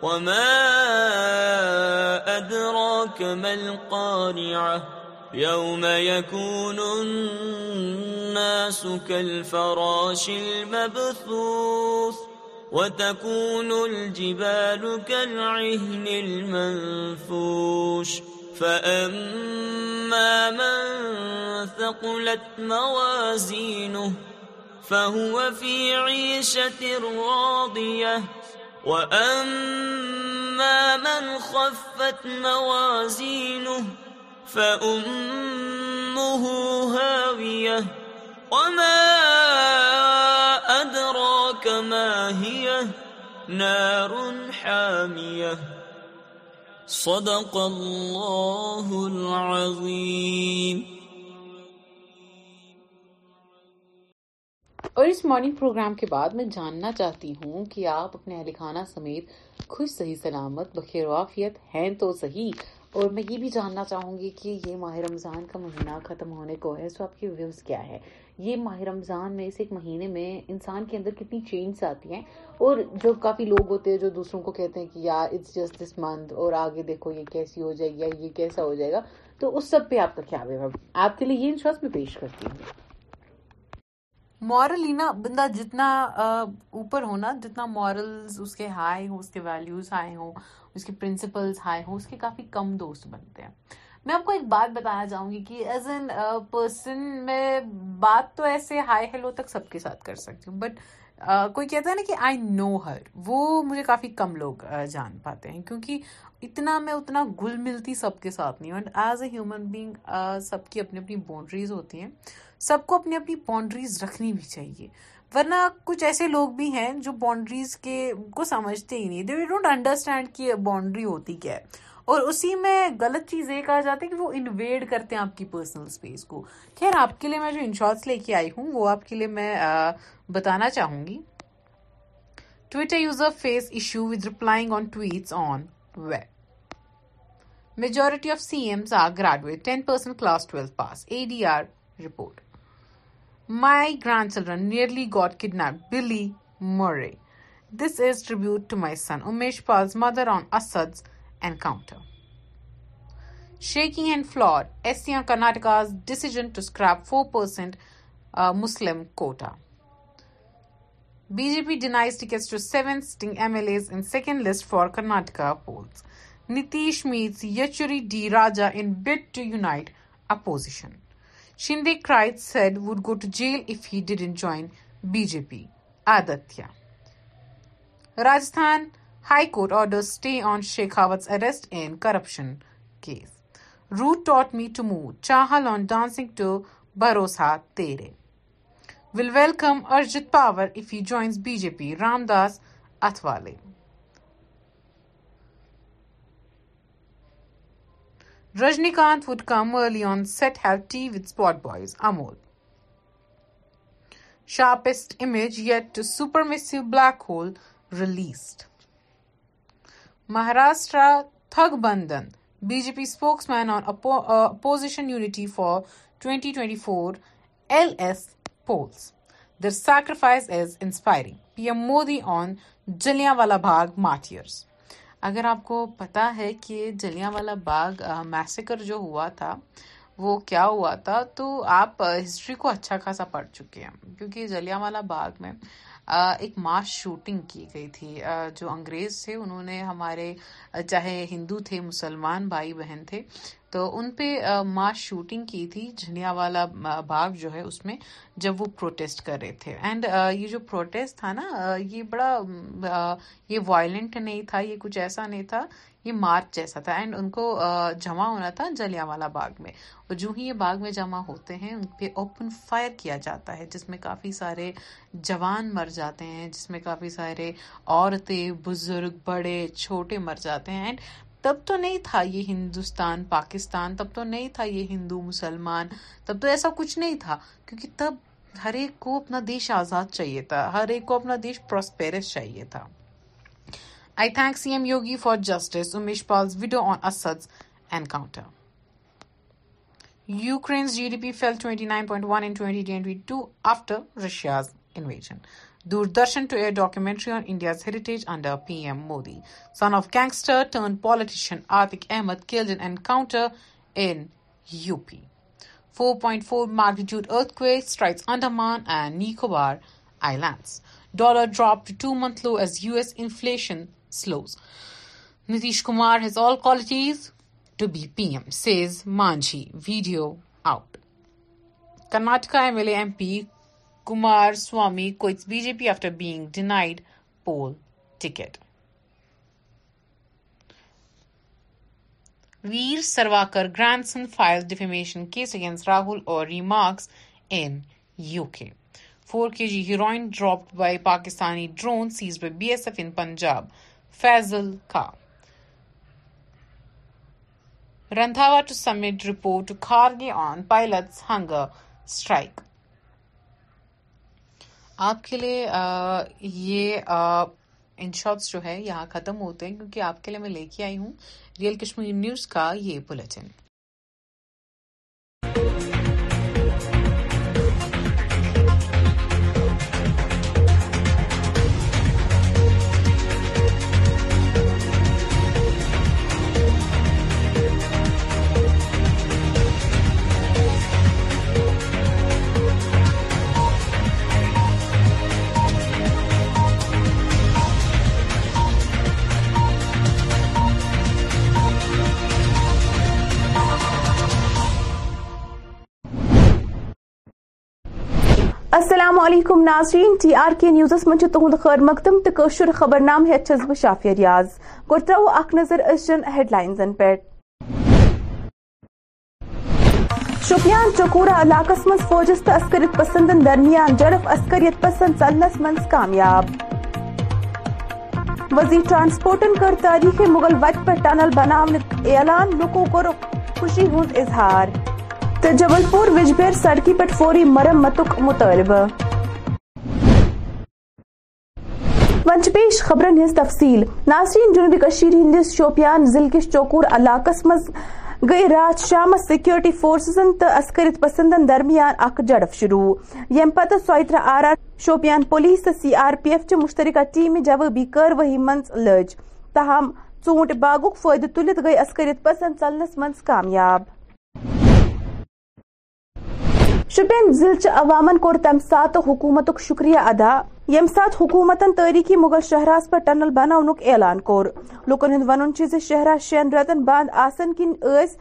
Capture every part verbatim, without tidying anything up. وما أدراك ما القارعة يوم يكون الناس كالفراش المبثوث وتكون الجبال كالعهن المنفوش فأما من ثقلت موازينه فهو في عيشة راضية وَأَمَّا مَنْ خَفَّتْ مَوَازِينُهُ فَأُمُّهُ هَاوِيَةٌ وَمَا أَدْرَاكَ مَا هِيَهْ نَارٌ حَامِيَةٌ. صدق اللہ العظیم. اور اس مارننگ پروگرام کے بعد میں جاننا چاہتی ہوں کہ آپ اپنے اہل خانہ سمیت خوش صحیح سلامت بخیر وعافیت ہیں تو صحیح. اور میں یہ بھی جاننا چاہوں گی کہ یہ ماہ رمضان کا مہینہ ختم ہونے کو ہے، سو آپ کی ویوز کیا ہے؟ یہ ماہ رمضان میں اس ایک مہینے میں انسان کے اندر کتنی چینجز آتی ہیں، اور جو کافی لوگ ہوتے ہیں جو دوسروں کو کہتے ہیں کہ یار اٹس جسٹ دس منتھ اور آگے دیکھو یہ کیسی ہو جائے گی یا یہ کیسا ہو جائے گا، تو اس سب پہ آپ کا کیا ویو آپ کے لیے یہ انشورس میں پیش کرتی ہوں. مورلی نا بندہ جتنا اوپر ہونا، جتنا مورلز اس کے ہائی ہوں، اس کے ویلیوز ہائی ہوں، اس کے پرنسپلز ہائی ہوں، اس کے کافی کم دوست بنتے ہیں. میں آپ کو ایک بات بتانا چاہوں گی کہ ایز این پرسن میں بات تو ایسے ہائی ہیلو تک سب کے ساتھ کر سکتی ہوں، بٹ Uh, کوئی کہتا ہے نا کہ آئی نو ہر، وہ مجھے کافی کم لوگ uh, جان پاتے ہیں، کیونکہ اتنا میں اتنا گل ملتی سب کے ساتھ نہیں ہوں. And as a human being سب کی اپنی اپنی باؤنڈریز ہوتی ہیں، سب کو اپنی اپنی باؤنڈریز رکھنی بھی چاہیے، ورنہ کچھ ایسے لوگ بھی ہیں جو باؤنڈریز کے کو سمجھتے ہی نہیں. دے ڈونٹ انڈرسٹینڈ کہ باؤنڈری ہوتی کیا ہے، اور اسی میں غلط چیز یہ کہا جاتا ہے کہ وہ انویڈ کرتے ہیں آپ کی پرسنل اسپیس کو. خیر، آپ کے لیے میں جو انشورس لے کے آئی ہوں وہ آپ کے لیے میں آ, بتانا چاہوں گی. Twitter user face issue with replying on tweets on web. Majority of C Ms are graduate, ten percent class twelfth pass, A D R report. My grand children nearly got kidnap, Billy Murray. This is tribute to my son. Umesh Pal's mother on Asad's encounter. Shaking and flawed, S C M Karnataka's decision to scrap four percent uh, Muslim quota. B J P denies tickets to seven sitting M L As in second list for Karnataka polls. Nitish meets Yachuri D. Raja in bid to unite opposition. Shinde cried, said would go to jail if he didn't join B J P. Aditya. Rajasthan High Court orders stay on Shekhawat's arrest in corruption case. Root taught me to move. Chahal on dancing to Bharosa Tere. Will welcome Arjit Pawar if he joins B J P. Ramdas Athwale. Rajnikant would come early on set, have tea with sport boys. Amol. Sharpest image yet to supermassive black hole released. Maharashtra Thagbandhan, B J P spokesman on oppo- uh, opposition unity for twenty twenty-four L S polls. Their sacrifice is inspiring. P M Modi on Jallianwala Bagh martyrs. اگر آپ کو پتا ہے کہ جلیانوالا باغ massacre جو ہوا تھا وہ کیا ہوا تھا، تو آپ ہسٹری کو اچھا خاصا پڑھ چکے ہیں، کیونکہ جلیانوالا باغ میں ایک ماس شوٹنگ کی گئی تھی. جو انگریز تھے انہوں نے ہمارے چاہے ہندو تھے مسلمان بھائی بہن تھے تو ان پہ ماس شوٹنگ کی تھی جلیانوالا باغ جو ہے اس میں، جب وہ پروٹیسٹ کر رہے تھے. اینڈ یہ جو پروٹیسٹ تھا نا یہ بڑا یہ وائلنٹ نہیں تھا، یہ کچھ ایسا نہیں تھا، یہ مارچ جیسا تھا. اینڈ ان کو جمع ہونا تھا جلیانوالا باغ میں، اور جو ہی یہ باغ میں جمع ہوتے ہیں ان پہ اوپن فائر کیا جاتا ہے، جس میں کافی سارے جوان مر جاتے ہیں، جس میں کافی سارے عورتیں بزرگ بڑے چھوٹے مر جاتے ہیں. اینڈ تب تو نہیں تھا یہ ہندوستان پاکستان، تب تو نہیں تھا یہ ہندو مسلمان، تب تو ایسا کچھ نہیں تھا، کیونکہ تب ہر ایک کو اپنا دیش آزاد چاہیے تھا، ہر ایک کو اپنا دیش پراسپیرس چاہیے تھا. I thank C M Yogi for justice. Umesh Pal's video on Assad's encounter. Ukraine's G D P fell twenty-nine point one in twenty twenty-two after Russia's invasion. Doordarshan to air documentary on India's heritage under P M Modi. Son of gangster turned politician Atik Ahmed killed in encounter in U P. four point four magnitude earthquake strikes Andaman and Nicobar Islands. Dollar dropped to two-month low as U S inflation slows. Nitish Kumar has all qualities to be P M, says Manji. Video out. Karnataka M L A M P Kumar Swamy quits B J P after being denied poll ticket. Veer Sarwakar grandson files defamation case against Rahul or remarks in U K. four kilograms heroin dropped by Pakistani drone seized by B S F in Punjab. Fazal Ka. Randhawa to submit report to Kharge on pilots hunger strike. آپ کے لیے یہ ان shorts جو ہے یہاں ختم ہوتے ہیں، کیونکہ آپ کے لیے میں لے کے آئی ہوں ریئل کشمیر نیوز کا یہ بلٹن. السلام علیکم ناظرین، ٹی آر کے نیوزس من تہد خیر مقدم تو کشر خبر نام ہیتھ چھس بہ شافیہ ریاض. گو ترو اخ نظر ازچن ہیڈ لائنزن پہ. شوپیان چکورہ علاقس من فوجس تو عسکریت پسندن درمیان جڑف، عسکریت پسند ثلنس من کامیاب. وزیر ٹرانسپورٹن کر تاریخ مغل وتہ پہ ٹنل بناون اعلان، لوکو کور خوشی ہند اظہار. جبل پور وجبیر سڑکی پر فوری مرمت مطالبہ. ونچ پیش خبرن ہز تفصیل. ناظرین، جنوبی کشمیر ہندس شوپیان ضلع کس چوکور علاقس مز گئی رات شامس سیکورٹی فورسزن تو عسکریت پسندن درمیان اک جڑف شروع، یم پتہ سویترہ آرا شوپیان پولیس تو سی آر پی ایف چہ مشترکہ ٹیم جوابی کاروٲیی منز لج، تاہم ژوٗنٛٹھ باغُک فٲیدٕ تُلِتھ گئی عسکریت پسند ژلنس منز کامیاب. شوپین ضلع عوامن کور تمہ سات حکومت شکریہ ادا یم سات حکومتن تاریخی مغل شہرس پہ ٹنل بناونک اعلان کور. لوکن ہند ون زِ شہرہ شین رتن بند آسن کن ایس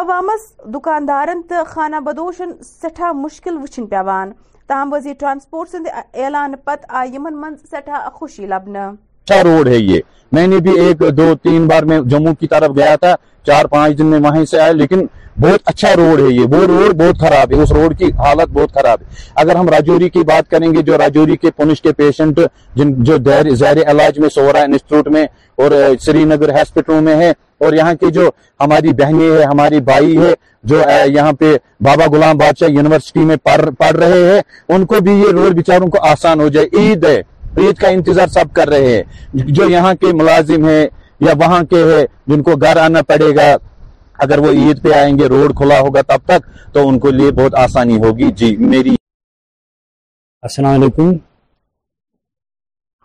عوامس، دکاندارن تو خانہ بدوشن سٹھا مشکل وچھن پیوان، تاہم وزیر ٹرانسپورٹ سند اعلان پتہ آئی یمن من سٹھا خوشی لبنہ. اچھا روڈ ہے یہ، میں نے بھی ایک دو تین بار میں جموں کی طرف گیا تھا، چار پانچ دن میں وہیں سے آیا، لیکن بہت اچھا روڈ ہے یہ، وہ روڈ بہت خراب ہے، اس روڈ کی حالت بہت خراب ہے. اگر ہم راجوری کی بات کریں گے، جو راجوری کے پونچھ کے پیشنٹ جن جو زیر علاج میں سورا انسٹیٹیوٹ میں اور سری نگر ہاسپٹلوں میں ہے، اور یہاں کی جو ہماری بہنیں ہیں، ہماری بھائی ہے جو یہاں پہ بابا غلام بادشاہ یونیورسٹی میں پڑھ رہے ہیں، ان کو بھی یہ روڈ بیچاروں کو آسان ہو جائے. عید ہے، عید کا انتظار سب کر رہے ہیں، جو یہاں کے ملازم ہیں یا وہاں کے ہیں جن کو گھر آنا پڑے گا، اگر وہ عید پہ آئیں گے روڈ کھلا ہوگا تب تک تو ان کو لیے بہت آسانی ہوگی. جی میری. السلام علیکم.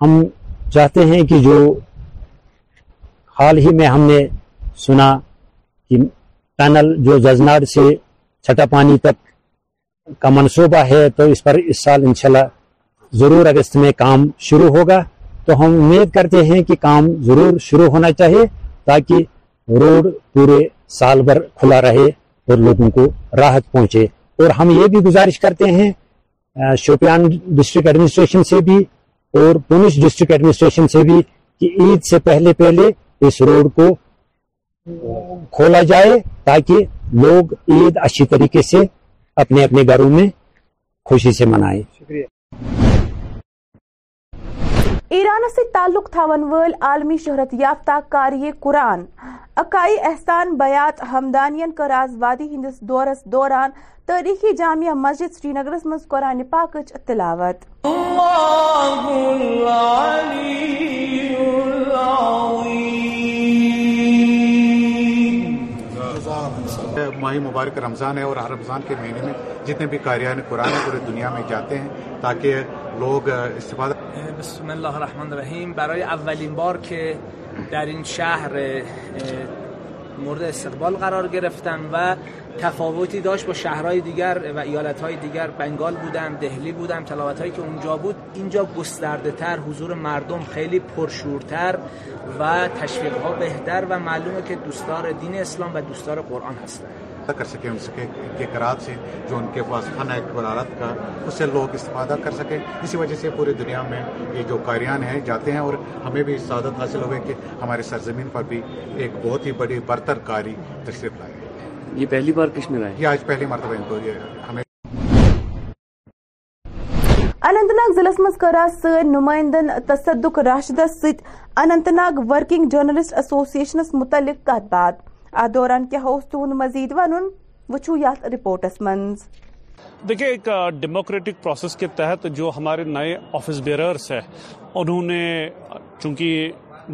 ہم چاہتے ہیں کہ جو حال ہی میں ہم نے سنا کہ ٹنل جو جزنار سے چھٹا پانی تک کا منصوبہ ہے، تو اس پر اس سال انشاءاللہ ضرور اگست میں کام شروع ہوگا، تو ہم امید کرتے ہیں کہ کام ضرور شروع ہونا چاہیے تاکہ روڈ پورے سال بھر کھلا رہے اور لوگوں کو راحت پہنچے. اور ہم یہ بھی گزارش کرتے ہیں شوپیان ڈسٹرکٹ ایڈمنسٹریشن سے بھی اور پونچھ ڈسٹرکٹ ایڈمنسٹریشن سے بھی کہ عید سے پہلے پہلے اس روڈ کو کھولا جائے تاکہ لوگ عید اچھی طریقے سے اپنے اپنے گھروں میں خوشی سے منائیں. شکریہ. ایران سے تعلق تھاون ول عالمی شہرت یافتہ قاری قرآن اکائی احسان بیات حمدانین کر آز وادی ہندس دورس دوران تاریخی جامعہ مسجد سرینگرس مز قرآن پاکچ تلاوت. ماہ مبارک رمضان ہے اور ہر رمضان کے مہینے میں جتنے بھی قاریان قرآن پوری دنیا میں جاتے ہیں تاکہ لوگ استفادہ. بسم الله الرحمن الرحیم. برای اولین بار که در این شهر مورد استقبال قرار گرفتن و تفاوتی داشت با شهرهای دیگر و ایالتهای دیگر، بنگال بودم، دهلی بودم، تلاوتهایی که اونجا بود اینجا گسترده تر، حضور مردم خیلی پرشورتر و تشویقها بهتر و معلومه که دوستدار دین اسلام و دوستدار قرآن هستن. کر سکیں ان سکے کے قرآن سے جو ان کے پاس فن ہے قرارت کا، اس سے لوگ استفادہ کر سکیں. اسی وجہ سے پوری دنیا میں یہ جو قاریان ہیں جاتے ہیں اور ہمیں بھی سعادت حاصل ہوئے کہ ہمارے سرزمین پر بھی ایک بہت ہی بڑے برتر قاری تشریف لائے. یہ پہلی بار کشمیر آئے؟ یہ آج پہلی مرتبہ ان کو ہمیں. اننت ناگ ضلع مز کر نمائندن تصدق راشدس ست Anant Nag working journalist associations متعلق کت بات. ات دوران کیا تہد مزید ون وچو یتھ رپورٹس من. دیکھیے ایک ڈیموکریٹک پروسیس کے تحت جو ہمارے نئے آفس بیئررس ہیں انہوں نے چونکہ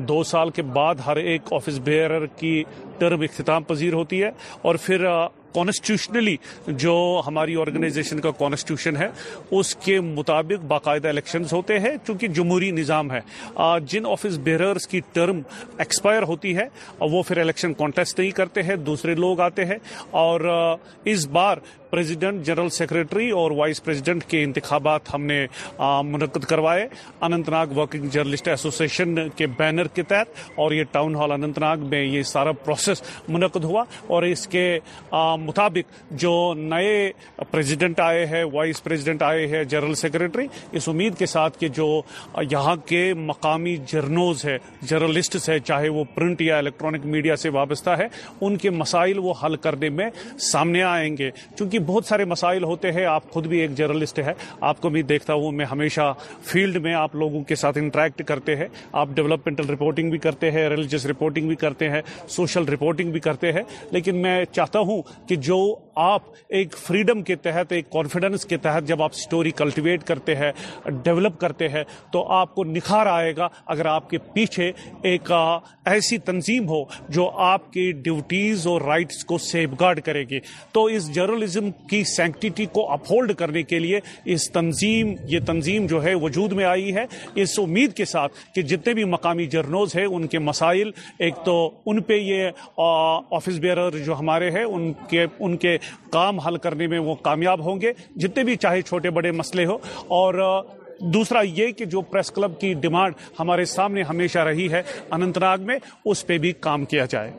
دو سال کے بعد ہر ایک آفس بیئرر کی ٹرم اختتام پذیر ہوتی ہے اور پھر کانسٹیٹیوشنلی جو ہماری آرگنائزیشن کا کانسٹیٹیوشن ہے اس کے مطابق باقاعدہ الیکشنز ہوتے ہیں چونکہ جمہوری نظام ہے. جن آفس بیئررز کی ٹرم ایکسپائر ہوتی ہے وہ پھر الیکشن کانٹیسٹ نہیں کرتے ہیں، دوسرے لوگ آتے ہیں. اور اس بار پریزیڈنٹ، جنرل سیکریٹری اور وائس پریزیڈنٹ کے انتخابات ہم نے منعقد کروائے اننت ناگ ورکنگ جرنلسٹ ایسوسی ایشن کے بینر کے تحت، اور یہ ٹاؤن ہال اننت ناگ میں یہ سارا پروسیس منعقد ہوا. اور اس کے مطابق جو نئے پریزیڈنٹ آئے ہیں، وائس پریزیڈنٹ آئے ہیں، جنرل سیکریٹری، اس امید کے ساتھ کہ جو یہاں کے مقامی جرنوز ہے، جرنلسٹس ہے، چاہے وہ پرنٹ یا الیکٹرانک میڈیا سے وابستہ ہے، ان کے مسائل وہ حل کرنے میں سامنے آئیں گے. چونکہ بہت سارے مسائل ہوتے ہیں، آپ خود بھی ایک جرنلسٹ ہے، آپ کو بھی دیکھتا ہوں میں ہمیشہ فیلڈ میں آپ لوگوں کے ساتھ انٹریکٹ کرتے ہیں. آپ ڈیولپمنٹل رپورٹنگ بھی کرتے ہیں، ریلیجس رپورٹنگ بھی کرتے ہیں، سوشل رپورٹنگ بھی کرتے ہیں. لیکن میں چاہتا ہوں کہ جو آپ ایک فریڈم کے تحت، ایک کانفیڈنس کے تحت جب آپ سٹوری کلٹیویٹ کرتے ہیں، ڈیولپ کرتے ہیں، تو آپ کو نکھار آئے گا اگر آپ کے پیچھے ایک ایسی تنظیم ہو جو آپ کی ڈیوٹیز اور رائٹس کو سیف گارڈ کرے گی. تو اس جرنلزم کی سینکٹیٹی کو اپ ہولڈ کرنے کے لیے اس تنظیم یہ تنظیم جو ہے وجود میں آئی ہے، اس امید کے ساتھ کہ جتنے بھی مقامی جرنوز ہیں ان کے مسائل، ایک تو ان پہ یہ آفس بیئرر جو ہمارے ہیں ان کے ان کے کام حل کرنے میں وہ کامیاب ہوں گے، جتنے بھی چاہے چھوٹے بڑے مسئلے ہو. اور دوسرا یہ کہ جو پریس کلب کی ڈیمانڈ ہمارے سامنے ہمیشہ رہی ہے اننت ناگ میں، اس پہ بھی کام کیا جائے.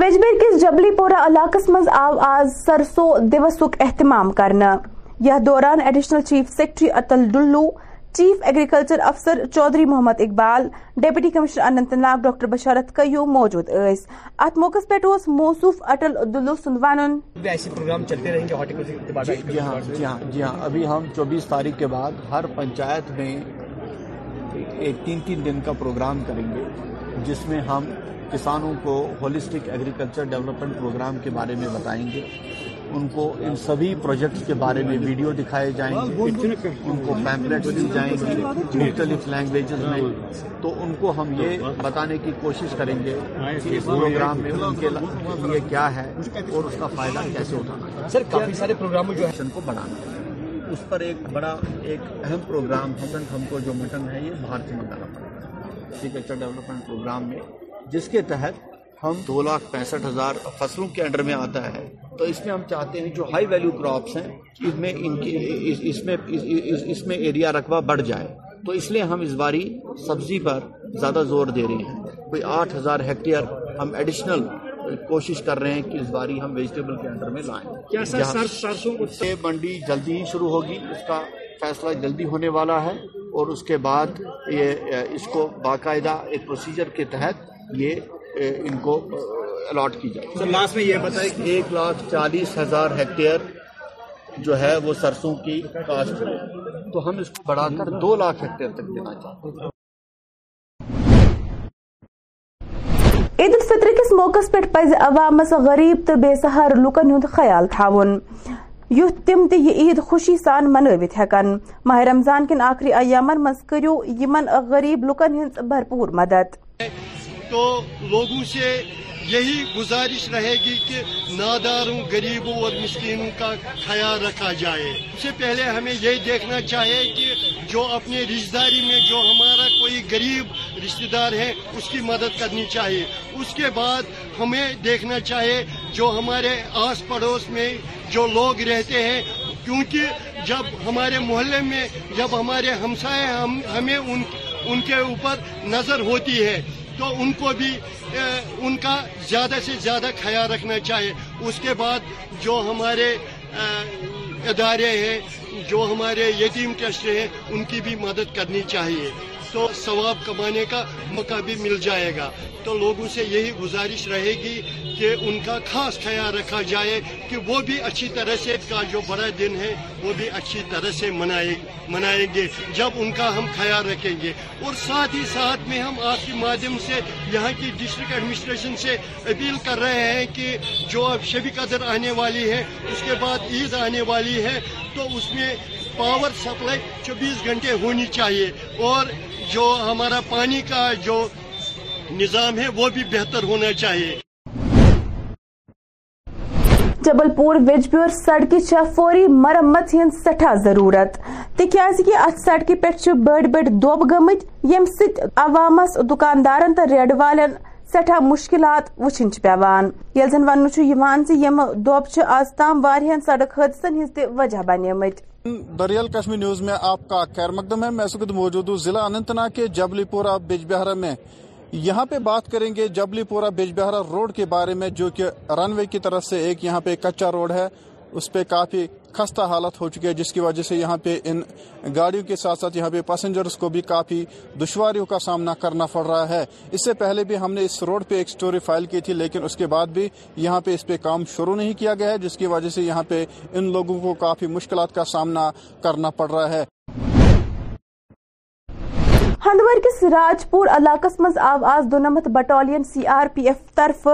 ویجبیر کس جبلی پورہ علاقس مز آو آز سرسو دیوسک اہتمام کرنا. یہ دوران additional chief secretary Atul Dulloo, chief agriculture افسر Chaudhary Mohammad Iqbal, deputy commissioner Anant Nag doctor بشارت قیوم موجود ٲسۍ. ات موقع پہ موصوف اٹل عبداللہ سند ونن ایسے پروگرام چلتے رہیں گے. جی ہاں جی ہاں جی ہاں ابھی ہم چوبیس تاریخ کے بعد ہر پنچایت میں ایک تین تین دن کا پروگرام کریں گے جس میں ہم کسانوں کو ہولسٹک ایگریکلچر ڈیولپمنٹ پروگرام کے بارے میں بتائیں گے. ان کو ان سبھی پروجیکٹس کے بارے میں ویڈیو دکھائے جائیں گے، ان کو پیمپلیٹس دی جائیں گی مختلف لینگویجز میں. تو ان کو ہم یہ بتانے کی کوشش کریں گے کہ اس پروگرام میں ان کے لیے کیا ہے اور اس کا فائدہ کیسے اٹھانا ہے. سر کافی سارے پروگراموں جو ہے کو بڑھانا ہے، اس پر ایک بڑا ایک اہم پروگرام پسند ہم کو جو مٹن ہے یہ بھارتی منڈالا ایگریکلچر ڈیولپمنٹ پروگرام میں، جس کے تحت ہم دو لاکھ پینسٹھ ہزار فصلوں کے انڈر میں آتا ہے. تو اس میں ہم چاہتے ہیں جو ہائی ویلیو کراپس ہیں اس میں ان کے اس میں اس میں ایریا رقبہ بڑھ جائے. تو اس لیے ہم اس باری سبزی پر زیادہ زور دے رہے ہیں. کوئی آٹھ ہزار ہیکٹیئر ہم ایڈیشنل کوشش کر رہے ہیں کہ اس باری ہم ویجیٹیبل کے انڈر میں لائیں. سیب منڈی جلدی ہی شروع ہوگی، اس کا فیصلہ جلدی ہونے والا ہے اور اس کے بعد یہ اس کو باقاعدہ ایک پروسیجر کے تحت یہ ان کو الاٹ کی جائے. سر لاسٹ میں یہ بتائیں کہ ایک لاکھ چالیس ہزار ہیکٹیئر جو ہے وہ سرسوں کی کاشت ہے. تو ہم اس کو بڑھا کر دو لاکھ ہیکٹر تک دینا چاہتے ہیں. عید الفطر کس موقع پہ پز عوامس غریب تو بے سہار لکن ہند خیال تھاون یتھ تم تہ یہ عید خوشی سان منوت ہیکن. ماہ رمضان کن آخری ایامن مز کریو یمن غریب لکن ہند بھرپور مدد. تو لوگوں سے یہی گزارش رہے گی کہ ناداروں غریبوں اور مسکینوں کا خیال رکھا جائے. اس سے پہلے ہمیں یہ دیکھنا چاہیے کہ جو اپنے رشتہ داری میں جو ہمارا کوئی غریب رشتہ دار ہے اس کی مدد کرنی چاہیے. اس کے بعد ہمیں دیکھنا چاہیے جو ہمارے آس پڑوس میں جو لوگ رہتے ہیں, کیونکہ جب ہمارے محلے میں جب ہمارے ہمسائے ہم ہمیں ان, ان کے اوپر نظر ہوتی ہے تو ان کو بھی ان کا زیادہ سے زیادہ خیال رکھنا چاہیے. اس کے بعد جو ہمارے ادارے ہیں جو ہمارے یتیم ٹرسٹ ہیں ان کی بھی مدد کرنی چاہیے, تو ثواب کمانے کا موقع بھی مل جائے گا. تو لوگوں سے یہی گزارش رہے گی کہ ان کا خاص خیال رکھا جائے کہ وہ بھی اچھی طرح سے کا جو بڑا دن ہے وہ بھی اچھی طرح سے منائیں گے جب ان کا ہم خیال رکھیں گے. اور ساتھ ہی ساتھ میں ہم آپ کے مادھیم سے یہاں کی ڈسٹرکٹ ایڈمنسٹریشن سے اپیل کر رہے ہیں کہ جو اب شب قدر آنے والی ہے, اس کے بعد عید آنے والی ہے, تو اس میں پاور سپلائی چوبیس گھنٹے ہونی چاہیے اور جو ہمارا پانی کا جو نظام ہے وہ بھی بہتر ہونا چاہیے. جبل پور ویج بیور سڑکی چھا فوری مرمت ہند سٹھا ضرورت تکیاز کہ ات سڑکی پہ بڑ بڑ دوب گمت یم ست عوامس دکاندارن تو ریڈ والن سٹھا مشکلات وچن پیوان, یل زن ون یوان زِ یم دوب چھ آز تام واریاہن سڑک حادثن ہز تہ وجہ بنیمت. در ریل کشمیر نیوز میں آپ کا خیر مقدم ہے. میں اس وقت موجود ہوں ضلع اننتناگ کے جبلی پورہ بیج بہارا میں. یہاں پہ بات کریں گے جبلی پورہ بیج بہارا روڈ کے بارے میں, جو کہ رن وے کی طرف سے ایک یہاں پہ کچا روڈ ہے, اس پہ کافی خستہ حالت ہو چکی ہے, جس کی وجہ سے یہاں پہ ان گاڑیوں کے ساتھ ساتھ یہاں پہ پیسنجرز کو بھی کافی دشواریوں کا سامنا کرنا پڑ رہا ہے. اس سے پہلے بھی ہم نے اس روڈ پہ ایک سٹوری فائل کی تھی, لیکن اس کے بعد بھی یہاں پہ اس پہ کام شروع نہیں کیا گیا ہے, جس کی وجہ سے یہاں پہ ان لوگوں کو کافی مشکلات کا سامنا کرنا پڑ رہا ہے. ہندوار کس راجپور علاقہ مز آو آز دونمت battalion C R P F طرف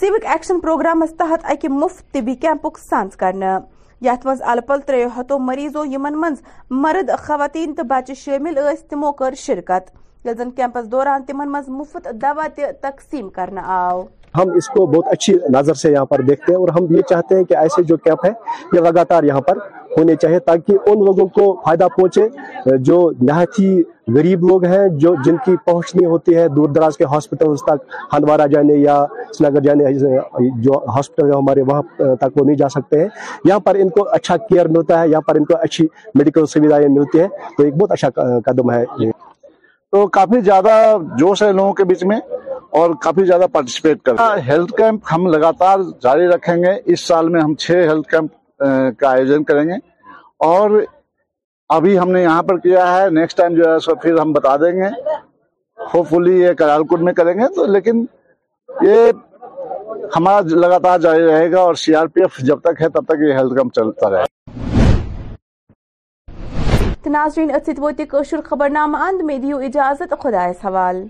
سیوک ایکشن پروگرامس تحت اکہ مفت طبی کیمپک سانس کرنا, یت مز الپل تریو ہتو مریضو یمن مز مرد خواتین تو بچہ شامل اس تمو کر شرکت, یل زن کیمپس دوران تمن مز مفت دوا تہ تقسیم کرنا آو. ہم اس کو بہت اچھی نظر سے یہاں پر دیکھتے ہیں اور ہم یہ چاہتے ہیں کہ ایسے جو کیمپ ہے یہ لگاتار یہاں پر ہونے چاہیے تاکہ ان لوگوں کو فائدہ پہنچے جو نہایت ہی غریب لوگ ہیں, جو جن کی پہنچ نہیں ہوتی ہے دور دراز کے ہاسپٹلس تک, ہندوارہ جانے یا سرینگر جانے جو ہاسپٹل ہے ہمارے وہاں تک وہ نہیں جا سکتے ہیں. یہاں پر ان کو اچھا کیئر ملتا ہے, یہاں پر ان کو اچھی میڈیکل سویدھائیں ملتی ہیں, تو ایک بہت اچھا قدم ہے. تو کافی زیادہ جوش ہے لوگوں کے بیچ میں اور کافی زیادہ پارٹیسپیٹ کرتے ہیں. ہیلتھ کیمپ ہم لگاتار جاری رکھیں گے. اس سال میں ہم چھ ہیلتھ کیمپ کا آیوجن کریں گے اور ابھی ہم نے یہاں پر کیا ہے, نیکسٹ ٹائم جو ہے سو پھر ہم بتا دیں گے. ہوپ فلی یہ کرال کوٹ میں کریں گے, تو لیکن یہ ہمارا لگاتار جاری رہے گا اور سی آر پی ایف جب تک ہے تب تک یہ ہیلتھ کیمپ چلتا رہے گا. ناظرین اتھ ووت کشر خبر نامہ اند, میں دیو اجازت, خدایس حوال.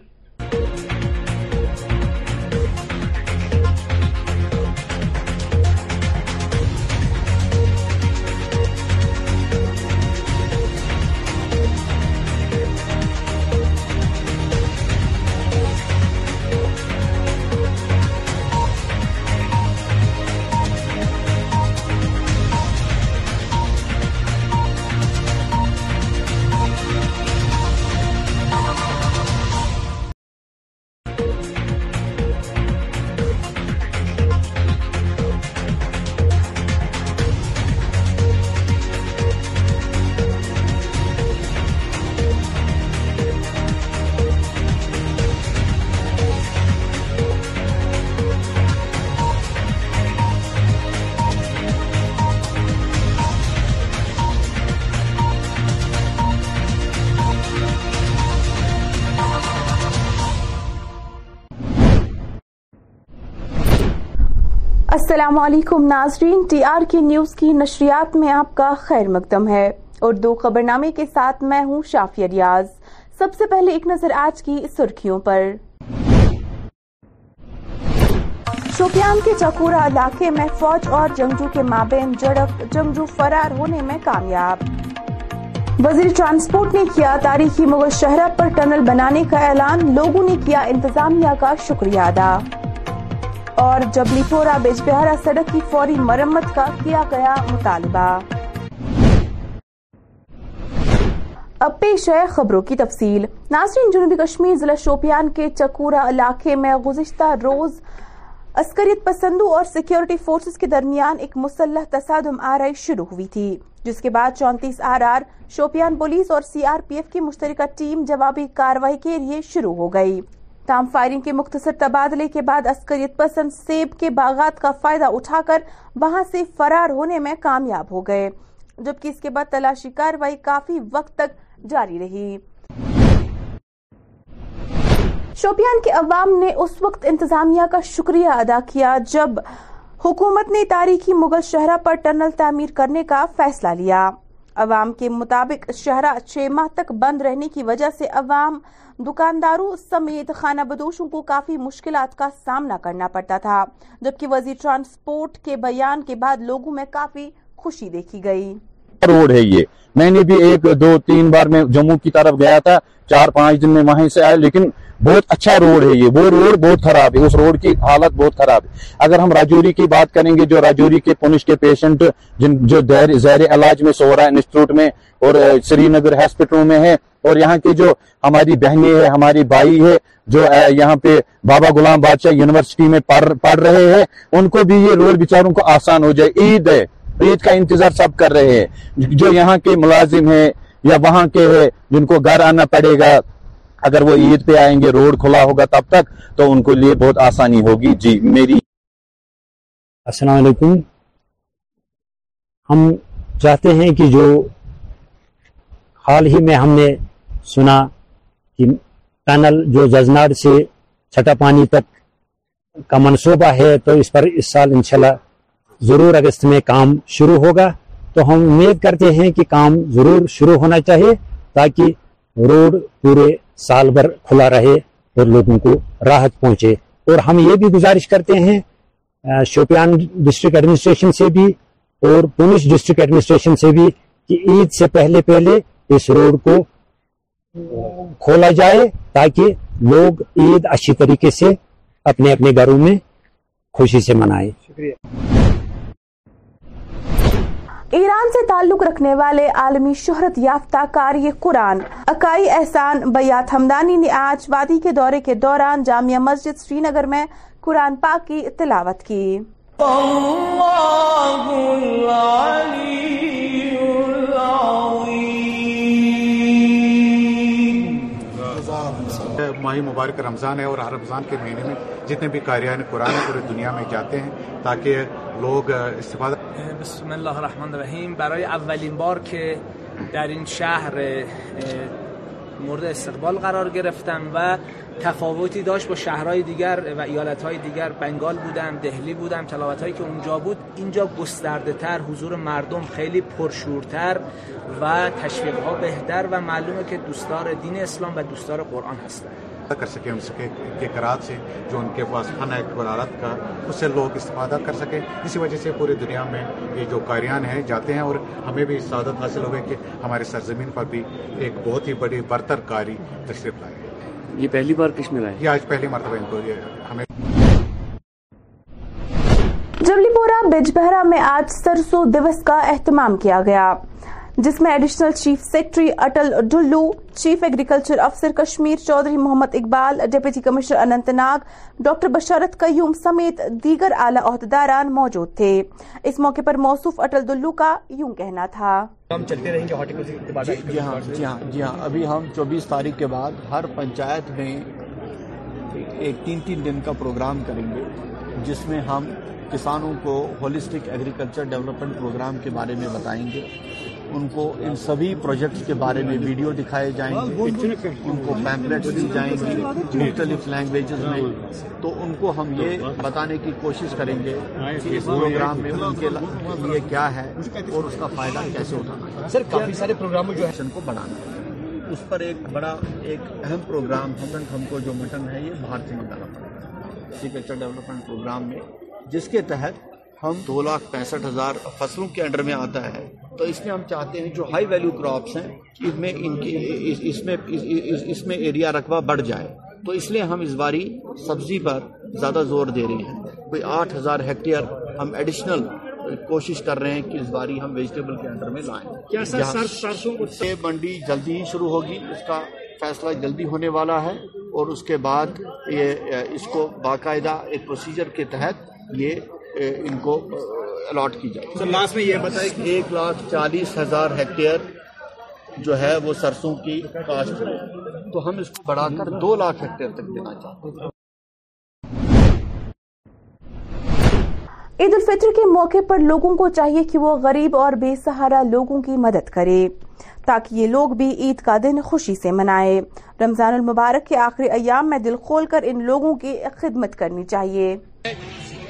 السلام علیکم ناظرین, ٹی آر کے نیوز کی نشریات میں آپ کا خیر مقدم ہے. اردو خبر نامے کے ساتھ میں ہوں شافیہ ریاض. سب سے پہلے ایک نظر آج کی سرخیوں پر. شوپیان کے چکورا علاقے میں فوج اور جنگجو کے مابین جھڑپ، جنگجو فرار ہونے میں کامیاب. وزیر ٹرانسپورٹ نے کیا تاریخی مغل شہرہ پر ٹنل بنانے کا اعلان، لوگوں نے کیا انتظامیہ کا شکریہ ادا. اور جبلی پورہ بیج بہارا سڑک کی فوری مرمت کا کیا گیا مطالبہ. اب پیش ہے خبروں کی تفصیل. ناظرین، جنوبی کشمیر ضلع شوپیان کے چکورا علاقے میں گزشتہ روز عسکریت پسندوں اور سیکیورٹی فورسز کے درمیان ایک مسلح تصادم آرائی شروع ہوئی تھی، جس کے بعد چونتیس آر آر شوپیان پولیس اور سی آر پی ایف کی مشترکہ ٹیم جوابی کارروائی کے لیے شروع ہو گئی. تام فائرنگ کے مختصر تبادلے کے بعد عسکریت پسند سیب کے باغات کا فائدہ اٹھا کر وہاں سے فرار ہونے میں کامیاب ہو گئے، جبکہ اس کے بعد تلاشی کارروائی کافی وقت تک جاری رہی. شوپیان کے عوام نے اس وقت انتظامیہ کا شکریہ ادا کیا جب حکومت نے تاریخی مغل شہرہ پر ٹنل تعمیر کرنے کا فیصلہ لیا. عوام کے مطابق شہرہ چھ ماہ تک بند رہنے کی وجہ سے عوام، دکانداروں سمیت خانہ بدوشوں کو کافی مشکلات کا سامنا کرنا پڑتا تھا، جبکہ وزیر ٹرانسپورٹ کے بیان کے بعد لوگوں میں کافی خوشی دیکھی گئی. روڈ ہے یہ، میں نے بھی ایک دو تین بار میں جموں کی طرف گیا تھا، چار پانچ دن میں وہیں سے آیا، لیکن بہت اچھا روڈ ہے یہ. وہ روڈ بہت خراب ہے، اس روڈ کی حالت بہت خراب ہے. اگر ہم راجوری کی بات کریں گے، جو راجوری کے پونچھ کے پیشنٹ جن جو زیر علاج میں سورا انسٹیٹیوٹ میں اور سری نگر ہاسپٹلوں میں ہے، اور یہاں کے جو ہماری بہنیں ہیں، ہماری بھائی ہے جو یہاں پہ بابا غلام بادشاہ یونیورسٹی میں پڑھ رہے ہیں، ان کو بھی یہ روڈ بیچاروں کو آسان ہو جائے. عید ہے، عید کا انتظار سب کر رہے ہیں، جو یہاں کے ملازم ہیں یا وہاں کے ہیں جن کو گھر آنا پڑے گا، اگر وہ عید پہ آئیں گے روڈ کھلا ہوگا تب تک تو ان کے لیے بہت آسانی ہوگی. جی میری السلام علیکم. ہم چاہتے ہیں کہ جو حال ہی میں ہم نے سنا کہ ٹنل جو جزنار سے چھٹا پانی تک کا منصوبہ ہے، تو اس پر اس سال انشاءاللہ ضرور اگست میں کام شروع ہوگا، تو ہم امید کرتے ہیں کہ کام ضرور شروع ہونا چاہیے تاکہ روڈ پورے سال بھر کھلا رہے اور لوگوں کو راحت پہنچے. اور ہم یہ بھی گزارش کرتے ہیں شوپیان ڈسٹرکٹ ایڈمنسٹریشن سے بھی اور پونچھ ڈسٹرکٹ ایڈمنسٹریشن سے بھی کہ عید سے پہلے پہلے اس روڈ کو کھولا جائے تاکہ لوگ عید اچھی طریقے سے اپنے اپنے گھروں میں خوشی سے منائیں. شکریہ. ایران سے تعلق رکھنے والے عالمی شہرت یافتہ قاری قرآن اکائی احسان بیات حمدانی نے آج وادی کے دورے کے دوران جامعہ مسجد سری نگر میں قرآن پاک کی تلاوت کی. اللہ العلی العظیم. ماہ مبارک رمضان ہے اور رمضان کے مہینے میں جتنے بھی قاریان قرآن پوری دنیا میں جاتے ہیں تاکہ لوگ استفادہ. بسم الله الرحمن الرحیم. برای اولین بار که در این شهر مورد استقبال قرار گرفتم و تفاوتی داشت با شهرهای دیگر و ایالتهای دیگر، بنگال بودم، دهلی بودم، تلاوتهایی که اونجا بود اینجا گسترده تر، حضور مردم خیلی پرشورتر و تشویقها بهتر و معلومه که دوستدار دین اسلام و دوستدار قرآن هستند. کر سکیں ان کے قرآن سے جو ان کے پاس فن ہے قرآن کا، اس سے لوگ استفادہ کر سکیں. اسی وجہ سے پوری دنیا میں یہ جو قاریان ہیں جاتے ہیں اور ہمیں بھی سعادت حاصل ہوگی کہ ہمارے سرزمین پر بھی ایک بہت ہی بڑی برتر قاری تشریف لائے. یہ پہلی بار کشمیر آئے؟ یہ آج پہلی مرتبہ ان کو ہمیں. جبلی پورہ بیج بہرا میں آج سرسو دیوس کا اہتمام کیا گیا، جس میں additional chief secretary Atal Dulloo, chief agriculture افسر Kashmir Chaudhary Mohammad Iqbal, deputy commissioner Anantnag doctor بشارت قیوم سمیت دیگر اعلی عہدیداران موجود تھے. اس موقع پر موصوف اٹل ڈلو کا یوں کہنا تھا. ہم چلتے رہیں گے ہارٹیکلچر کے بعد. جی ہاں جی ہاں جی ہاں ابھی ہم چوبیس تاریخ کے بعد ہر پنچایت میں ایک تین تین دن کا پروگرام کریں گے، جس میں ہم کسانوں کو ہولسٹک ایگریکلچر ڈیولپمنٹ پروگرام کے بارے میں بتائیں گے ان کو ان سبھی پروجیکٹس کے بارے میں ویڈیو دکھائے جائیں گے, ان کو پیمپلیٹس دی جائیں گی مختلف لینگویجز میں. تو ان کو ہم یہ بتانے کی کوشش کریں گے کہ اس پروگرام میں ان کے لیے کیا ہے اور اس کا فائدہ کیسے اٹھانا ہے. سر کافی سارے پروگراموں جو ایکشن کو بڑھانا ہے, اس پر ایک بڑا ایک اہم پروگرام ہمنگ ہم کو جو مٹن ہے یہ بھارت میں ڈالا کلچر ڈیولپمنٹ پروگرام میں, جس کے تحت ہم دو لاکھ پینسٹھ ہزار فصلوں کے انڈر میں آتا ہے. تو اس میں ہم چاہتے ہیں جو ہائی ویلیو کراپس ہیں ان میں ان کی اس میں اس میں ایریا رقبہ بڑھ جائے. تو اس لیے ہم اس باری سبزی پر زیادہ زور دے رہے ہیں. کوئی آٹھ ہزار ہیکٹیئر ہم ایڈیشنل کوشش کر رہے ہیں کہ اس باری ہم ویجیٹیبل کے انڈر میں لائیں. سرسوں سے منڈی جلدی ہی شروع ہوگی, اس کا فیصلہ جلدی ہونے والا ہے, اور اس کے بعد یہ اس کو باقاعدہ ایک پروسیجر کے تحت یہ ان کو الاٹ کی جائے. سر لاسٹ میں یہ بتائیں کہ ایک لاکھ چالیس ہزار ہیکٹیئر جو ہے وہ سرسوں کی کاشت ہے, تو ہم اس کو بڑھا کر دو لاکھ ہیکٹیئر تک دینا چاہتے ہیں. عید الفطر کے موقع پر لوگوں کو چاہیے کہ وہ غریب اور بے سہارا لوگوں کی مدد کرے تاکہ یہ لوگ بھی عید کا دن خوشی سے منائے. رمضان المبارک کے آخری ایام میں دل کھول کر ان لوگوں کی خدمت کرنی چاہیے.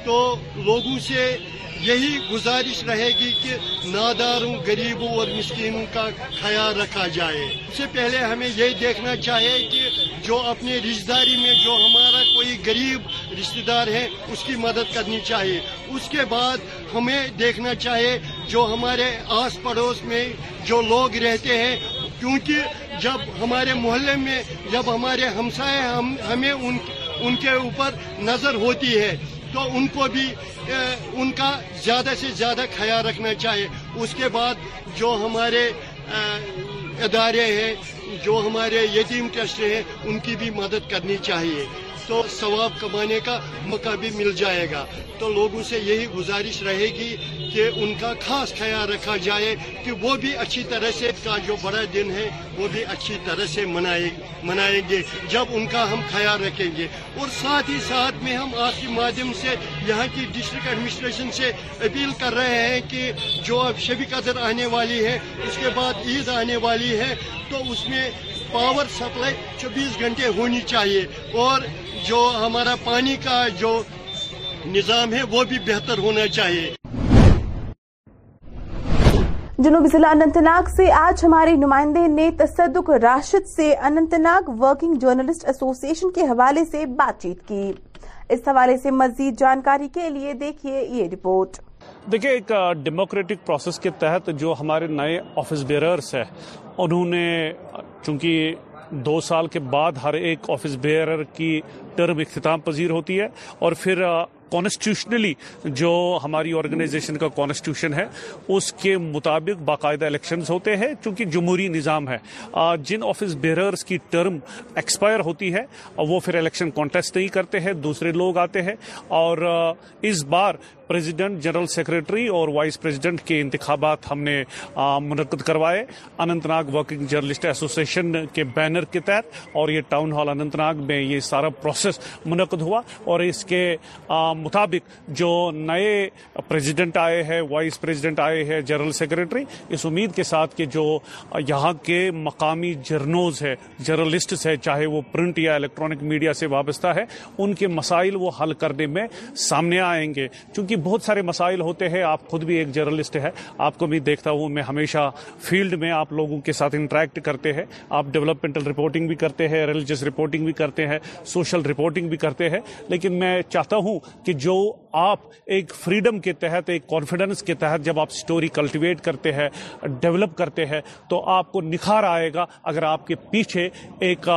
تو لوگوں سے یہی گزارش رہے گی کہ ناداروں, غریبوں اور مسکینوں کا خیال رکھا جائے. اس سے پہلے ہمیں یہ دیکھنا چاہیے کہ جو اپنے رشتہ داری میں جو ہمارا کوئی غریب رشتہ دار ہے اس کی مدد کرنی چاہیے. اس کے بعد ہمیں دیکھنا چاہیے جو ہمارے آس پڑوس میں جو لوگ رہتے ہیں, کیونکہ جب ہمارے محلے میں جب ہمارے ہمسائے ہم, ہمیں ان, ان کے اوپر نظر ہوتی ہے تو ان کو بھی ان کا زیادہ سے زیادہ خیال رکھنا چاہیے. اس کے بعد جو ہمارے ادارے ہیں, جو ہمارے یتیم ٹرسٹ ہیں, ان کی بھی مدد کرنی چاہیے. تو ثواب کمانے کا موقع بھی مل جائے گا. تو لوگوں سے یہی گزارش رہے گی کہ ان کا خاص خیال رکھا جائے کہ وہ بھی اچھی طرح سے کا جو بڑا دن ہے وہ بھی اچھی طرح سے منائیں گے جب ان کا ہم خیال رکھیں گے. اور ساتھ ہی ساتھ میں ہم آپ کے مادھیم سے یہاں کی ڈسٹرکٹ ایڈمنسٹریشن سے اپیل کر رہے ہیں کہ جو اب شب قدر آنے والی ہے, اس کے بعد عید آنے والی ہے, تو اس میں پاور سپلائی چوبیس گھنٹے ہونی چاہیے اور جو ہمارا پانی کا جو نظام ہے وہ بھی بہتر ہونا چاہیے. جنوبی ضلع اننتناگ سے آج ہمارے نمائندے نے تصدق راشد سے اننتناگ ورکنگ جرنلسٹ ایسوسی ایشن کے حوالے سے بات چیت کی. اس حوالے سے مزید جانکاری کے لیے دیکھیے یہ رپورٹ. دیکھیے, ایک ڈیموکریٹک پروسیس کے تحت جو ہمارے نئے آفس بیئررس ہیں, انہوں نے چونکہ دو سال کے بعد ہر ایک آفس بیئرر کی ٹرم اختتام پذیر ہوتی ہے, اور پھر کانسٹیٹیوشنلی جو ہماری آرگنائزیشن کا کانسٹیٹیوشن ہے اس کے مطابق باقاعدہ الیکشنز ہوتے ہیں. چونکہ جمہوری نظام ہے, جن آفس بیئررز کی ٹرم ایکسپائر ہوتی ہے وہ پھر الیکشن کانٹیسٹ نہیں کرتے ہیں, دوسرے لوگ آتے ہیں. اور اس بار پریزیڈنٹ, جنرل سیکریٹری اور وائس پریزیڈنٹ کے انتخابات ہم نے منعقد کروائے اننت ناگ ورکنگ جرنلسٹ ایسوسی ایشن کے بینر کے تحت, اور یہ ٹاؤن ہال اننت ناگ میں یہ سارا پروسیس منعقد ہوا. اور اس کے مطابق جو نئے پریزیڈنٹ آئے ہیں, وائس پریزیڈنٹ آئے ہیں, جنرل سیکریٹری, اس امید کے ساتھ کہ جو یہاں کے مقامی جرنوز ہے, جرنلسٹس ہے, چاہے وہ پرنٹ یا الیکٹرانک میڈیا سے وابستہ ہے, ان کے مسائل وہ حل کرنے میں سامنے آئیں گے. چونکہ بہت سارے مسائل ہوتے ہیں, آپ خود بھی ایک جرنلسٹ ہے, آپ کو بھی دیکھتا ہوں میں ہمیشہ فیلڈ میں, آپ لوگوں کے ساتھ انٹریکٹ کرتے ہیں, آپ ڈیولپمنٹل رپورٹنگ بھی کرتے ہیں, ریلیجس رپورٹنگ بھی کرتے ہیں, سوشل رپورٹنگ بھی کرتے ہیں. لیکن میں چاہتا ہوں کہ جو آپ ایک فریڈم کے تحت, ایک کانفیڈنس کے تحت جب آپ سٹوری کلٹیویٹ کرتے ہیں, ڈیولپ کرتے ہیں, تو آپ کو نکھار آئے گا اگر آپ کے پیچھے ایک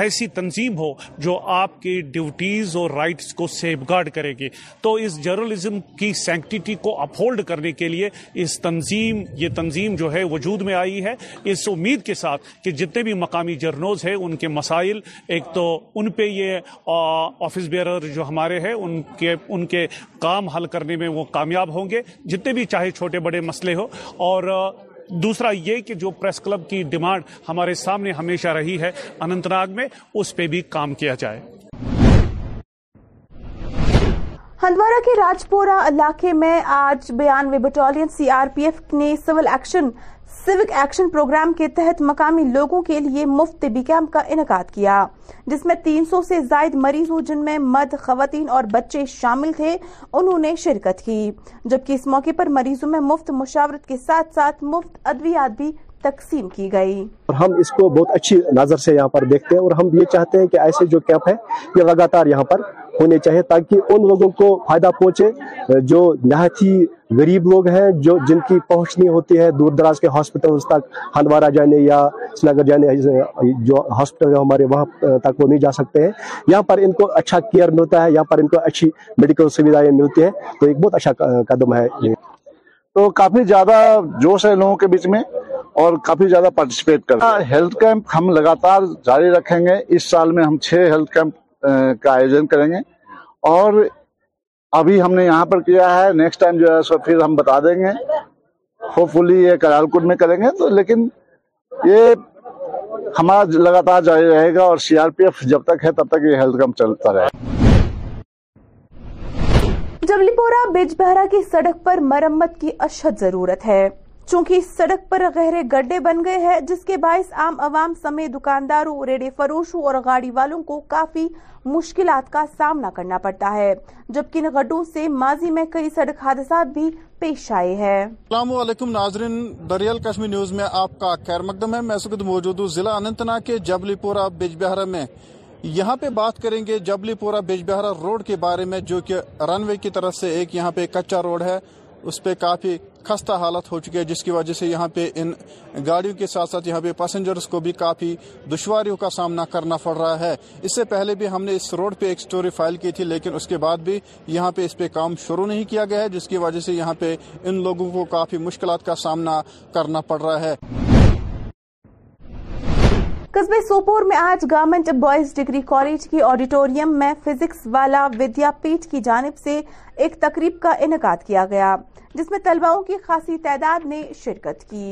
ایسی تنظیم ہو جو آپ کی ڈیوٹیز اور رائٹس کو سیف گارڈ کرے گی. تو اس جرنلزم کی سینکٹیٹی کو اپہولڈ کرنے کے لیے اس تنظیم یہ تنظیم جو ہے وجود میں آئی ہے, اس امید کے ساتھ کہ جتنے بھی مقامی جرنوز ہیں ان کے مسائل, ایک تو ان پہ یہ آفس بیئرر جو ہمارے ہیں ان کے ان کے کام حل کرنے میں وہ کامیاب ہوں گے, جتنے بھی چاہے چھوٹے بڑے مسئلے ہو. اور دوسرا یہ کہ جو پریس کلب کی ڈیمانڈ ہمارے سامنے ہمیشہ رہی ہے اننت ناگ میں, اس پہ بھی کام کیا جائے. ہندوارہ کے راجپورہ علاقے میں آج بانوے battalion C R P F نے civil action civic action programme کے تحت مقامی لوگوں کے لیے مفت طبی کیمپ کا انعقاد کیا، جس میں تین سو سے زائد مریضوں جن میں مرد، خواتین اور بچے شامل تھے، انہوں نے شرکت کی، جبکہ اس موقع پر مریضوں میں مفت مشاورت کے ساتھ ساتھ مفت ادویات بھی تقسیم کی گئی۔ اور ہم اس کو بہت اچھی نظر سے یہاں پر دیکھتے ہیں اور ہم یہ چاہتے ہیں کہ ایسے جو کیمپ ہے یہ لگاتار یہاں پر ہونے چاہیے تاکہ ان لوگوں کو فائدہ پہنچے جو نہایت ہی غریب لوگ ہیں، جو جن کی پہنچ نہیں ہوتی ہے دور دراز کے ہاسپٹلز تک، ہندوارہ جانے یا سرینگر جانے جو ہاسپٹل ہے ہمارے وہاں تک وہ نہیں جا سکتے ہیں، یہاں پر ان کو اچھا کیئر ملتا ہے، یہاں پر ان کو اچھی میڈیکل سویدھائیں ملتی ہیں، تو ایک بہت اچھا قدم ہے۔ تو کافی زیادہ جوش ہے لوگوں کے بیچ میں اور کافی زیادہ پارٹیسپیٹ کرتے ہیں۔ ہیلتھ کیمپ ہم لگاتار جاری رکھیں گے، اس سال میں ہم چھ ہیلتھ کیمپ کا آیوجن کریں گے اور ابھی ہم نے یہاں پر کیا ہے، نیکسٹ ٹائم جو ہے سو پھر ہم بتا دیں گے، ہوپ فلی یہ کرال کوٹ میں کریں گے، تو لیکن یہ ہمارا لگاتار جاری رہے گا اور سی آر پی ایف جب تک ہے تب تک یہ ہیلتھ کیمپ چلتا رہے گا۔ جبلی پورہ بیج بہرہ کی سڑک پر مرمت کی اشد ضرورت ہے، چونکہ اس سڑک پر گہرے گڈھے بن گئے ہیں جس کے باعث عام عوام سمیت دکانداروں، ریڑے فروشوں اور گاڑی والوں کو کافی مشکلات کا سامنا کرنا پڑتا ہے، جبکہ ان گڈھوں سے ماضی میں کئی سڑک حادثات بھی پیش آئے ہیں۔ السلام علیکم ناظرین، دی ریئل کشمیر نیوز میں آپ کا خیر مقدم ہے۔ میں اس وقت موجود ہوں ضلع اننت ناگ کے جبلی پورہ بیج بہرہ میں۔ یہاں پہ بات کریں گے جبلی پورہ بیج بہرہ روڈ کے بارے میں، جو کہ رن وے کی طرف سے ایک یہاں پہ کچا روڈ ہے، اس پہ کافی خستہ حالت ہو چکی ہے، جس کی وجہ سے یہاں پہ ان گاڑیوں کے ساتھ ساتھ یہاں پہ پیسنجرز کو بھی کافی دشواریوں کا سامنا کرنا پڑ رہا ہے۔ اس سے پہلے بھی ہم نے اس روڈ پہ ایک سٹوری فائل کی تھی، لیکن اس کے بعد بھی یہاں پہ اس پہ کام شروع نہیں کیا گیا ہے، جس کی وجہ سے یہاں پہ ان لوگوں کو کافی مشکلات کا سامنا کرنا پڑ رہا ہے۔ قصبے سوپور میں آج گورنمنٹ بوائز ڈگری کالج کی آڈیٹوریم میں فزکس والا ودیا پیٹ کی جانب سے ایک تقریب کا انعقاد کیا گیا، جس میں طلباؤں کی خاصی تعداد نے شرکت کی۔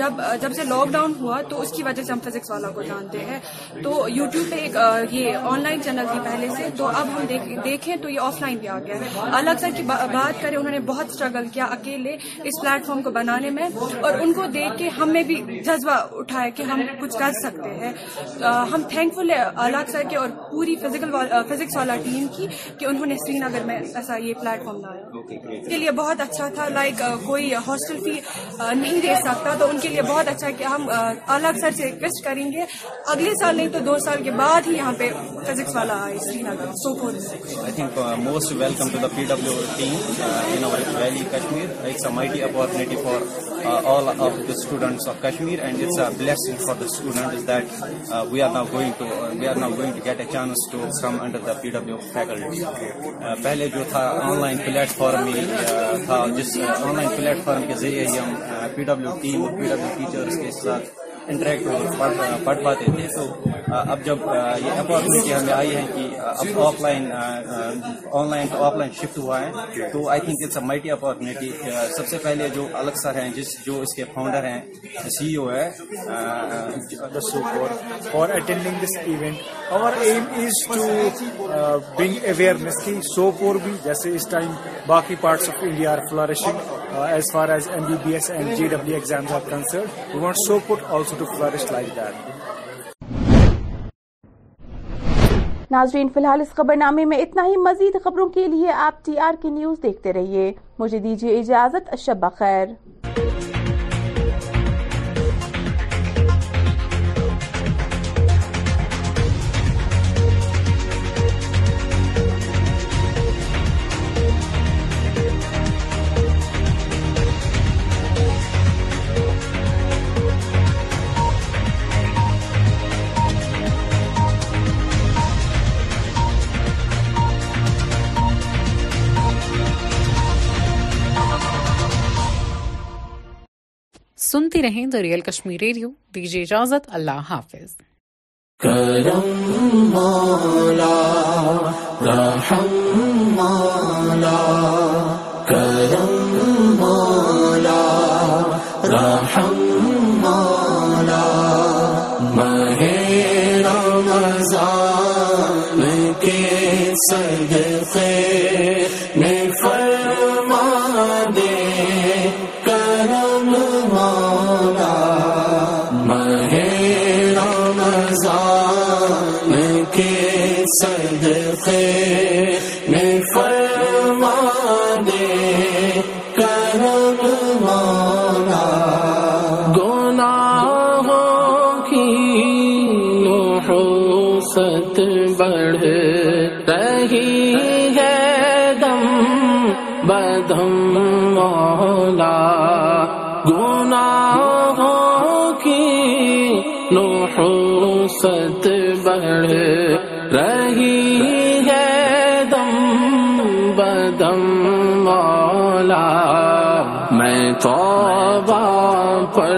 جب جب سے لاک ڈاؤن ہوا تو اس کی وجہ سے ہم فزکس والا کو جانتے ہیں، تو یوٹیوب پہ ایک یہ آن لائن چینل تھی پہلے سے، تو اب ہم دیکھ, دیکھیں تو یہ آف لائن بھی آ گیا ہے۔ الگ سر کی با, بات کریں، انہوں نے بہت اسٹرگل کیا اکیلے اس پلیٹ فارم کو بنانے میں، اور ان کو دیکھ کے ہم نے بھی جذبہ اٹھایا کہ ہم کچھ کر سکتے ہیں۔ ہم تھینک فل ہے الگ سر کے اور پوری فزیکل فزکس والا ٹیم کی کہ انہوں نے سری نگر میں ایسا یہ پلیٹ فارم لایا۔ اس کے لیے بہت اچھا تھا، لائک کوئی ہاسٹل فی نہیں دے سکتا، تو ان کے لیے بہت اچھا کہ ہم الگ سر سے ریکویسٹ کریں گے اگلے سال نہیں تو دو سال کے بعد ہی یہاں پہ فزکس والا آئے سری نگر سوپور سے۔ I think most welcome to the P W team in our valley Kashmir. It's a mighty opportunity for all of the students of Kashmir and it's a blessing for the students that we are now going to we are now going to get a chance to come under the P W faculty. پہلے جو تھا online platform ہی تھا، جس on line plate form کے ذریعے ہم پی W team اور پی ڈبلیو ٹیچرس کے ساتھ انٹریکٹ پڑھ پاتے تھے، تو اب جب یہ اپارچونیٹی ہمیں آئی ہے کہ اب offline online to offline shift ہوا ہے، تو I think it's a mighty opportunity. سب سے پہلے جو الگ سر ہیں، جس جو اس کے فاؤنڈر ہیں، سی او ہے فار اٹینڈنگ دس ایونٹ۔ اور aim is to bring awareness کی سوپور بھی جیسے اس ٹائم باقی parts of India are flourishing as far as M B B S and J W exams are concerned. We want Sopore also to flourish like that. ناظرین، فی الحال اس خبر نامے میں اتنا ہی۔ مزید خبروں کے لیے آپ ٹی آر کی نیوز دیکھتے رہیے۔ مجھے دیجیے اجازت، شب بخیر۔ سنتی رہیں دی ریئل کشمیر ریڈیو۔ دیجیے اجازت، اللہ حافظ۔ کرم مولا رحم مولا، کرم مولا رحم مولا، ماہ رمضان کے صدقے میں فرما دے کرم مولا۔ بڑھتا ہی ہے دم بدم مولا، گناہوں کی نحوست بڑھ رہی ہے دم بدم مولا، میں توبہ پر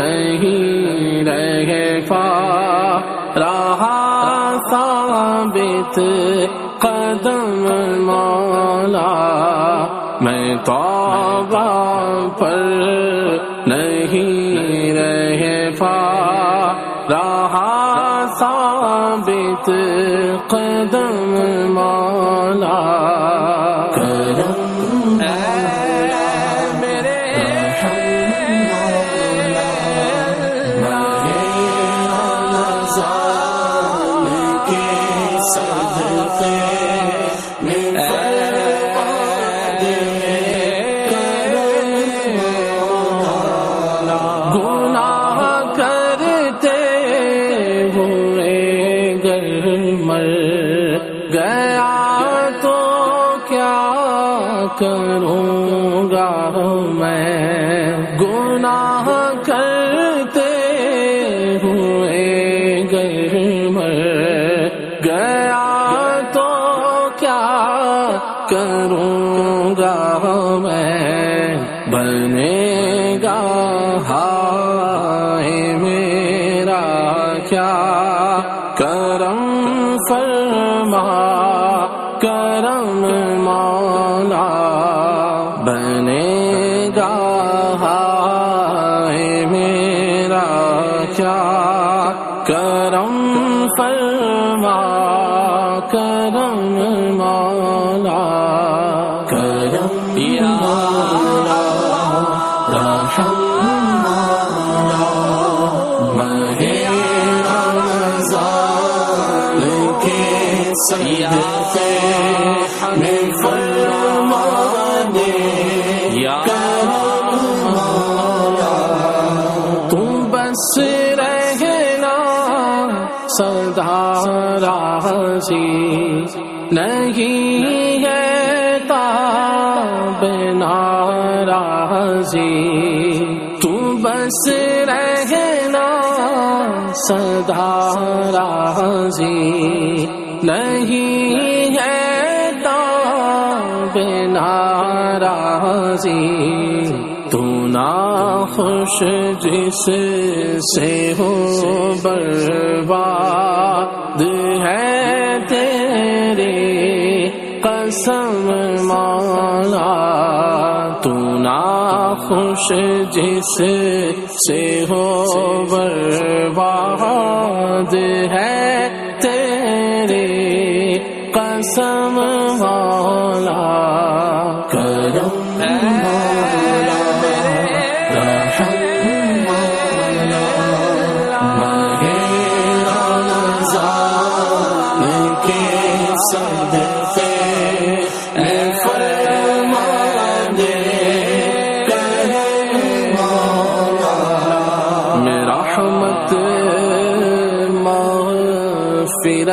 نہیں رہ پا رہا ثابت قدم مولا، میں توبہ پر نہیں رہ پا رہا ثابت قدم مولا، کرم کروں گا میں، گناہ کرتے ہوئے گر مر گیا تو کیا کروں گا میں، بنے گا ہائے میرا کیا، کرم فرما کرم مولا، بنے گا ہائے میرا کیا، کرم فرما کرم مولا، کرم یا اللہ رحم مولا، مہر رمضان کے صدقے میں فرما راضی نہیں ہے تاب ناراضی، تو بس رہنا سدا راضی نہیں ہے تاب ناراضی، تو ناخوش جس سے ہو برباد ہے تیری قسم مولا، تو ناخوش جس سے ہو برباد ہے تیری قسم مولا، کرم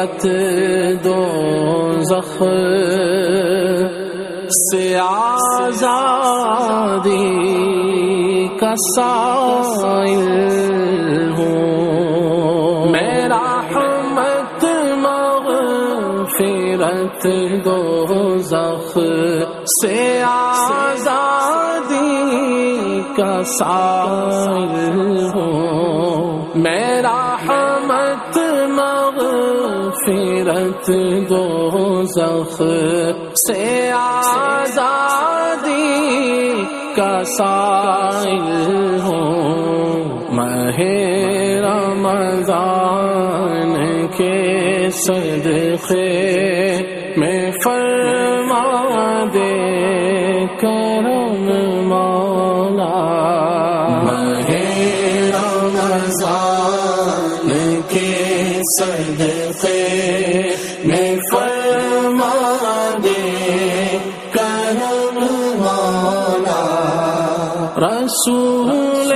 مغفرت دوزخ سے آزادی کا سائل ہوں، میں رحمت مغفرت دوزخ سے آزادی کا سائل ہوں، میں رحمت مغفرت دوزخ سے آزادی کا سائل ہوں، ماہ رمضان کے صدقے میں فرما دے کرم مولا، ماہ رمضان کے صدقے میں فرما دے کرم مولا، رسول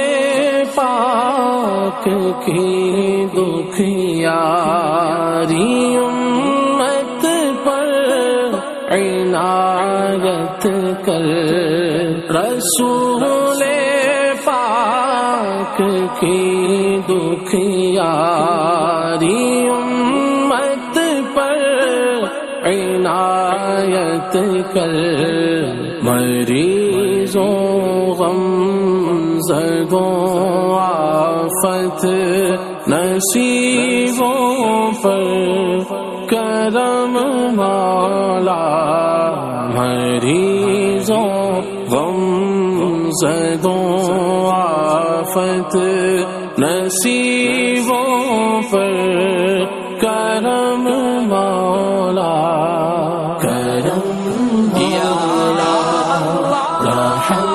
پاک ملک کی دکھیاری امت پر عنایت کر، رسول پاک کی دکھیاری امت پر عنایت کر، مریضوں غم زدوں آفت نصیبوں پر کرم مالا، مریضوں غم زدوں آفت نصیبوں پر کرم مالا، کرم مالا رحم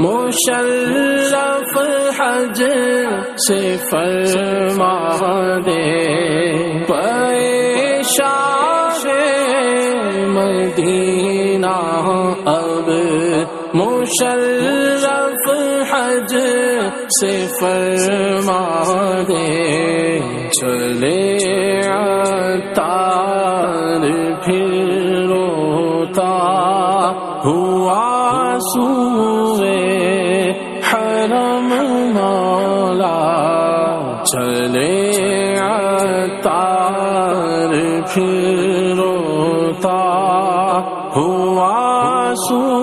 مشرف حج سے فرما دے، پے شاہ مدینہ اب مشرف حج سے فرما دے، چلے عطار پھر روتا ہوا سوئے حرم مولا، چلے عطار پھر روتا ہوا سو